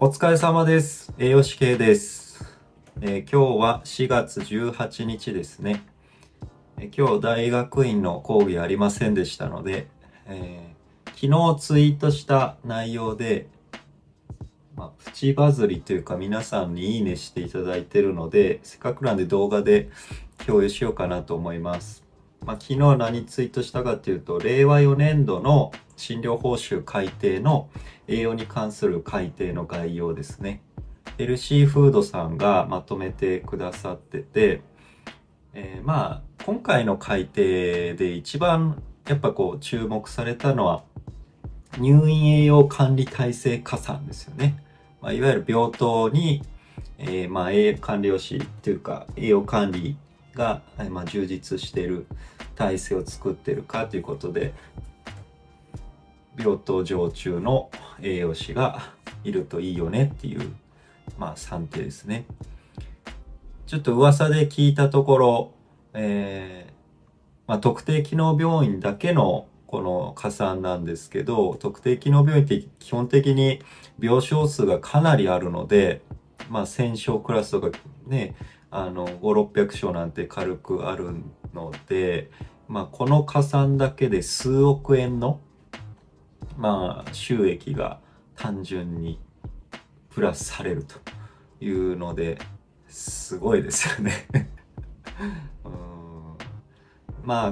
お疲れ様です。栄養士Kです。今日は4月18日ですね。今日大学院の講義ありませんでしたので、昨日ツイートした内容で、プチバズりというか皆さんにいいねしていただいてるので、せっかくなんで動画で共有しようかなと思います。昨日何ツイートしたかというと、令和4年度の診療報酬改定の栄養に関する改定の概要ですね。ヘルシーフードさんがまとめてくださってて、今回の改定で一番やっぱこう注目されたのは入院栄養管理体制加算ですよね。いわゆる病棟に、栄養管理士っていうか栄養管理が、充実している体制を作ってるかということで、病棟常駐の栄養士がいるといいよねっていう、算定ですね。ちょっと噂で聞いたところ、特定機能病院だけのこの加算なんですけど、特定機能病院って基本的に病床数がかなりあるので、1000床クラスとかね、500、600床なんて軽くあるので、この加算だけで数億円の収益が単純にプラスされるというので、すごいですよね。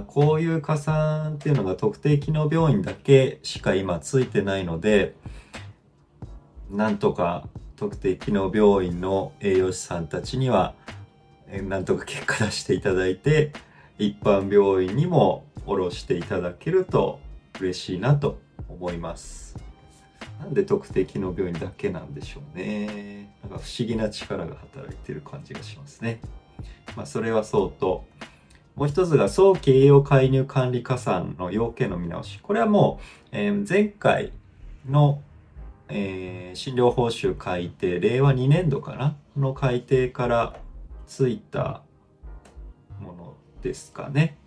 こういう加算っていうのが特定機能病院だけしか今ついてないので、なんとか特定機能病院の栄養士さんたちにはなんとか結果出していただいて、一般病院にも卸していただけると嬉しいなと思います。なんで特定機能病院だけなんでしょうね。なんか不思議な力が働いてる感じがしますね。それはそうと、もう一つが早期栄養介入管理加算の要件の見直し。これはもう、前回の、診療報酬改定、令和2年度かなの改定からついたものですかね。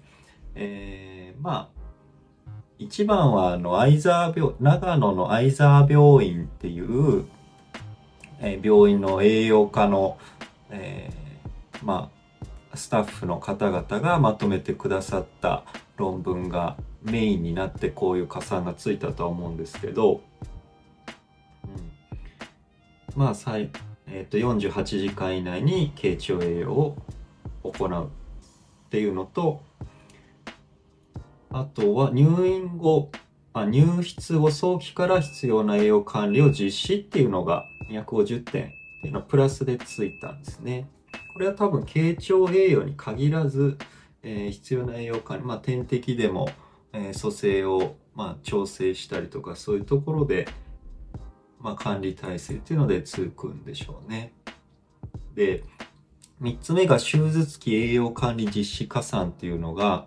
一番は長野の相沢病院っていう、病院の栄養科の、スタッフの方々がまとめてくださった論文がメインになって、こういう加算がついたとは思うんですけど、48時間以内に経腸栄養を行うっていうのと、あとは入室後早期から必要な栄養管理を実施っていうのが250点っていうのプラスでついたんですね。これは多分経腸栄養に限らず、必要な栄養管理、点滴でも、組成を、調整したりとか、そういうところで、管理体制っていうのでつくんでしょうね。で、3つ目が手術期栄養管理実施加算っていうのが、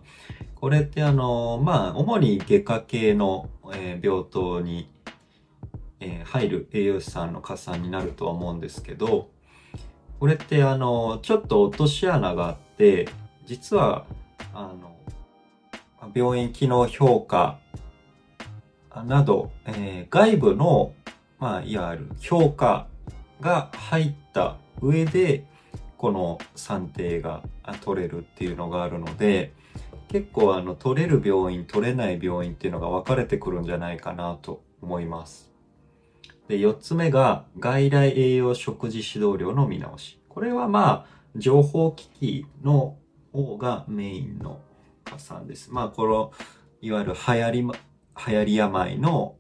これって主に外科系の、病棟に、入る栄養士さんの加算になるとは思うんですけど、これってちょっと落とし穴があって、実は病院機能評価など、外部のいわゆる評価が入った上でこの算定が取れるっていうのがあるので、結構取れる病院取れない病院っていうのが分かれてくるんじゃないかなと思います。で、4つ目が外来栄養食事指導料の見直し。これは情報機器の方がメインの加算です。この、いわゆる流行り病の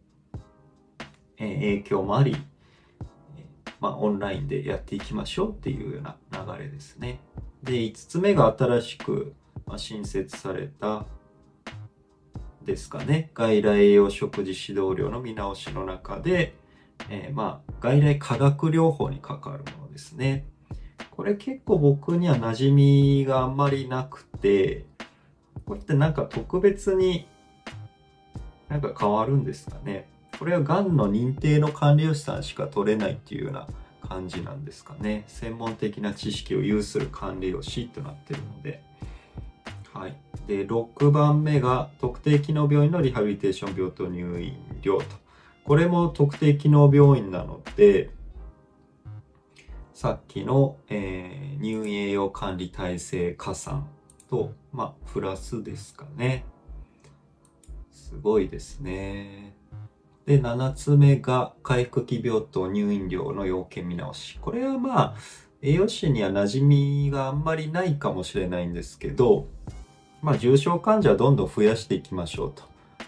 影響もあり、オンラインでやっていきましょうっていうような流れですね。で、5つ目が新しく新設されたですかね。外来栄養食事指導料の見直しの中で、外来化学療法に関わるものですね。これ結構僕には馴染みがあんまりなくて、これって特別に変わるんですかね。これはがんの認定の管理士さんしか取れないっていうような感じなんですかね。専門的な知識を有する管理士となってるので。で、6番目が特定機能病院のリハビリテーション病棟入院料と。これも特定機能病院なので、さっきの、乳栄養管理体制加算と、まあ、プラスですかね。すごいですね。で、7つ目が回復期病棟入院料の要件見直し。これはまあ、栄養士には馴染みがあんまりないかもしれないんですけど、まあ、重症患者はどんどん増やしていきましょうと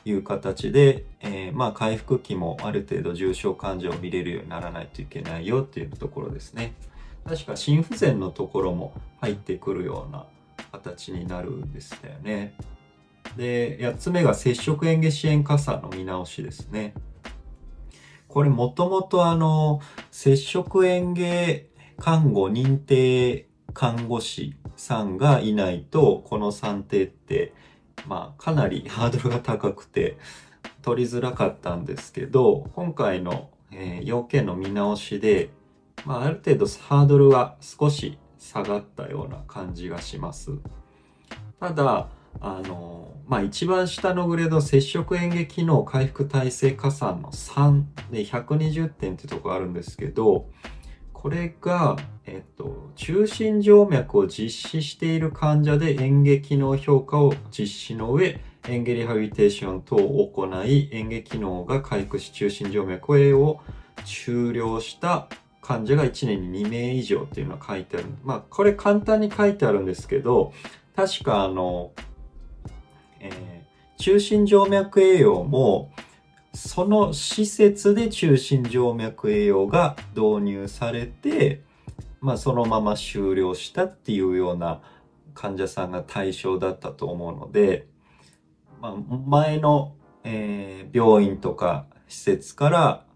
いう形で、まあ、回復期もある程度重症患者を見れるようにならないといけないよっていうところですね。確か心不全のところも入ってくるような形になるんですよね。で、8つ目が摂食嚥下支援加算の見直しですね。これもともと摂食嚥下看護認定看護師さんがいないと、この算定って、まあ、かなりハードルが高くて取りづらかったんですけど、今回の、要件の見直しで、まあ、ある程度ハードルは少し下がったような感じがします。ただ、まあ、一番下のグレード、摂食嚥下機能回復体制加算の3で120点ってとこあるんですけど、これが、中心静脈を実施している患者で嚥下機能評価を実施の上、嚥下リハビリテーション等を行い、嚥下機能が回復し中心静脈栄を終了した患者が1年に2名以上っていうのが書いてある。まあ、これ簡単に書いてあるんですけど、確か中心静脈栄養もその施設で中心静脈栄養が導入されて、まあ、そのまま終了したっていうような患者さんが対象だったと思うので、まあ、前の、病院とか施設から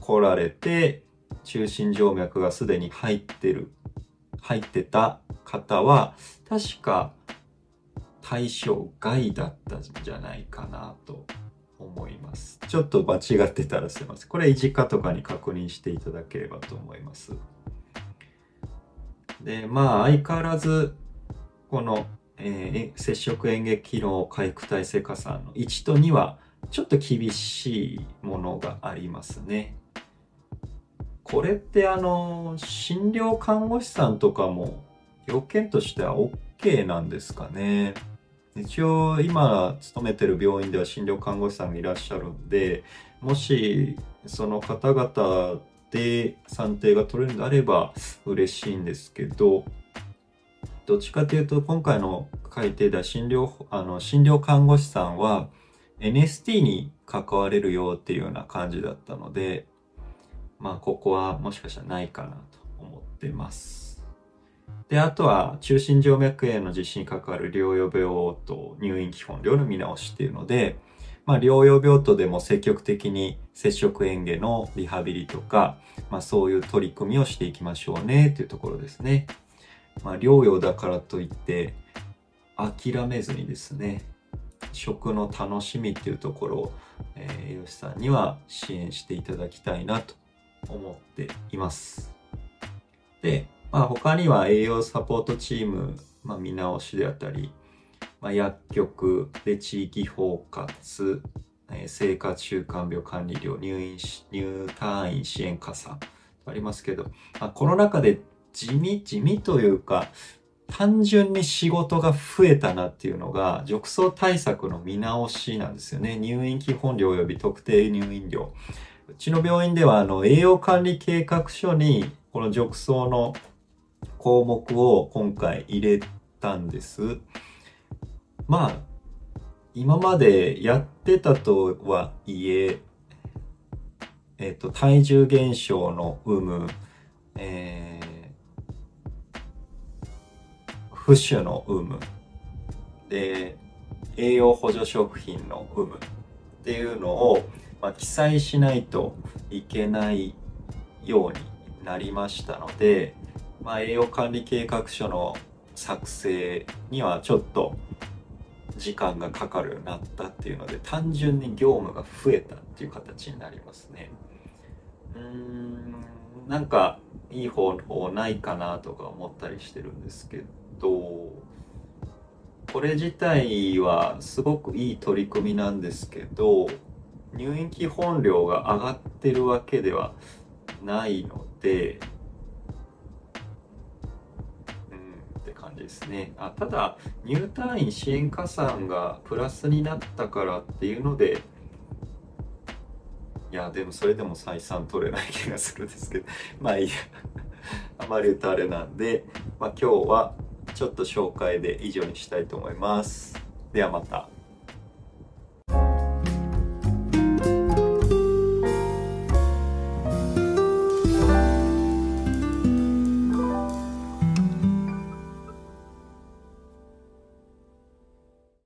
来られて中心静脈がすでに入ってた方は確か対象外だったんじゃないかなと思います。ちょっと間違ってたらすいません。これ、いじかとかに確認していただければと思います。で、まあ、相変わらず、この、摂食嚥下機能回復体制加算の1と2は、ちょっと厳しいものがありますね。これって、診療看護師さんとかも、要件としては OK なんですかね。一応今勤めてる病院では診療看護師さんがいらっしゃるんで、もしその方々で算定が取れるんであれば嬉しいんですけど、どっちかというと今回の改定では診療看護師さんは NST に関われるよっていうような感じだったので、まあここはもしかしたらないかなと思ってます。で、あとは、中心静脈炎の実施に関わる療養病棟入院基本料の見直しっていうので、まあ、療養病棟でも積極的に摂食嚥下のリハビリとか、まあ、そういう取り組みをしていきましょうね、というところですね。まあ、療養だからといって、諦めずにですね、食の楽しみっていうところを、栄養士さんには支援していただきたいなと思っています。で、まあ他には栄養サポートチーム、まあ、見直しであったり、まあ、薬局で地域包括、生活習慣病管理料、入退院支援加算ありますけど、まあ、この中で地味というか、単純に仕事が増えたなっていうのが、褥瘡対策の見直しなんですよね。入院基本料及び特定入院料。うちの病院では栄養管理計画書に、この褥瘡の項目を今回入れたんです。まあ、今までやってたとはいえ、体重減少の有無、浮腫の有無、で、栄養補助食品の有無っていうのを、まあ、記載しないといけないようになりましたので、まあ、栄養管理計画書の作成にはちょっと時間がかかるようになったっていうので、単純に業務が増えたっていう形になりますね。なんかいい方法ないかなとか思ったりしてるんですけど、これ自体はすごくいい取り組みなんですけど、入院基本料が上がってるわけではないので、ですね。あ、ただ入退院支援加算がプラスになったからっていうので、いやでもそれでも採算取れない気がするんですけどまあいいやあまり歌あれなんで、まあ、今日はちょっと紹介で以上にしたいと思います。ではまた。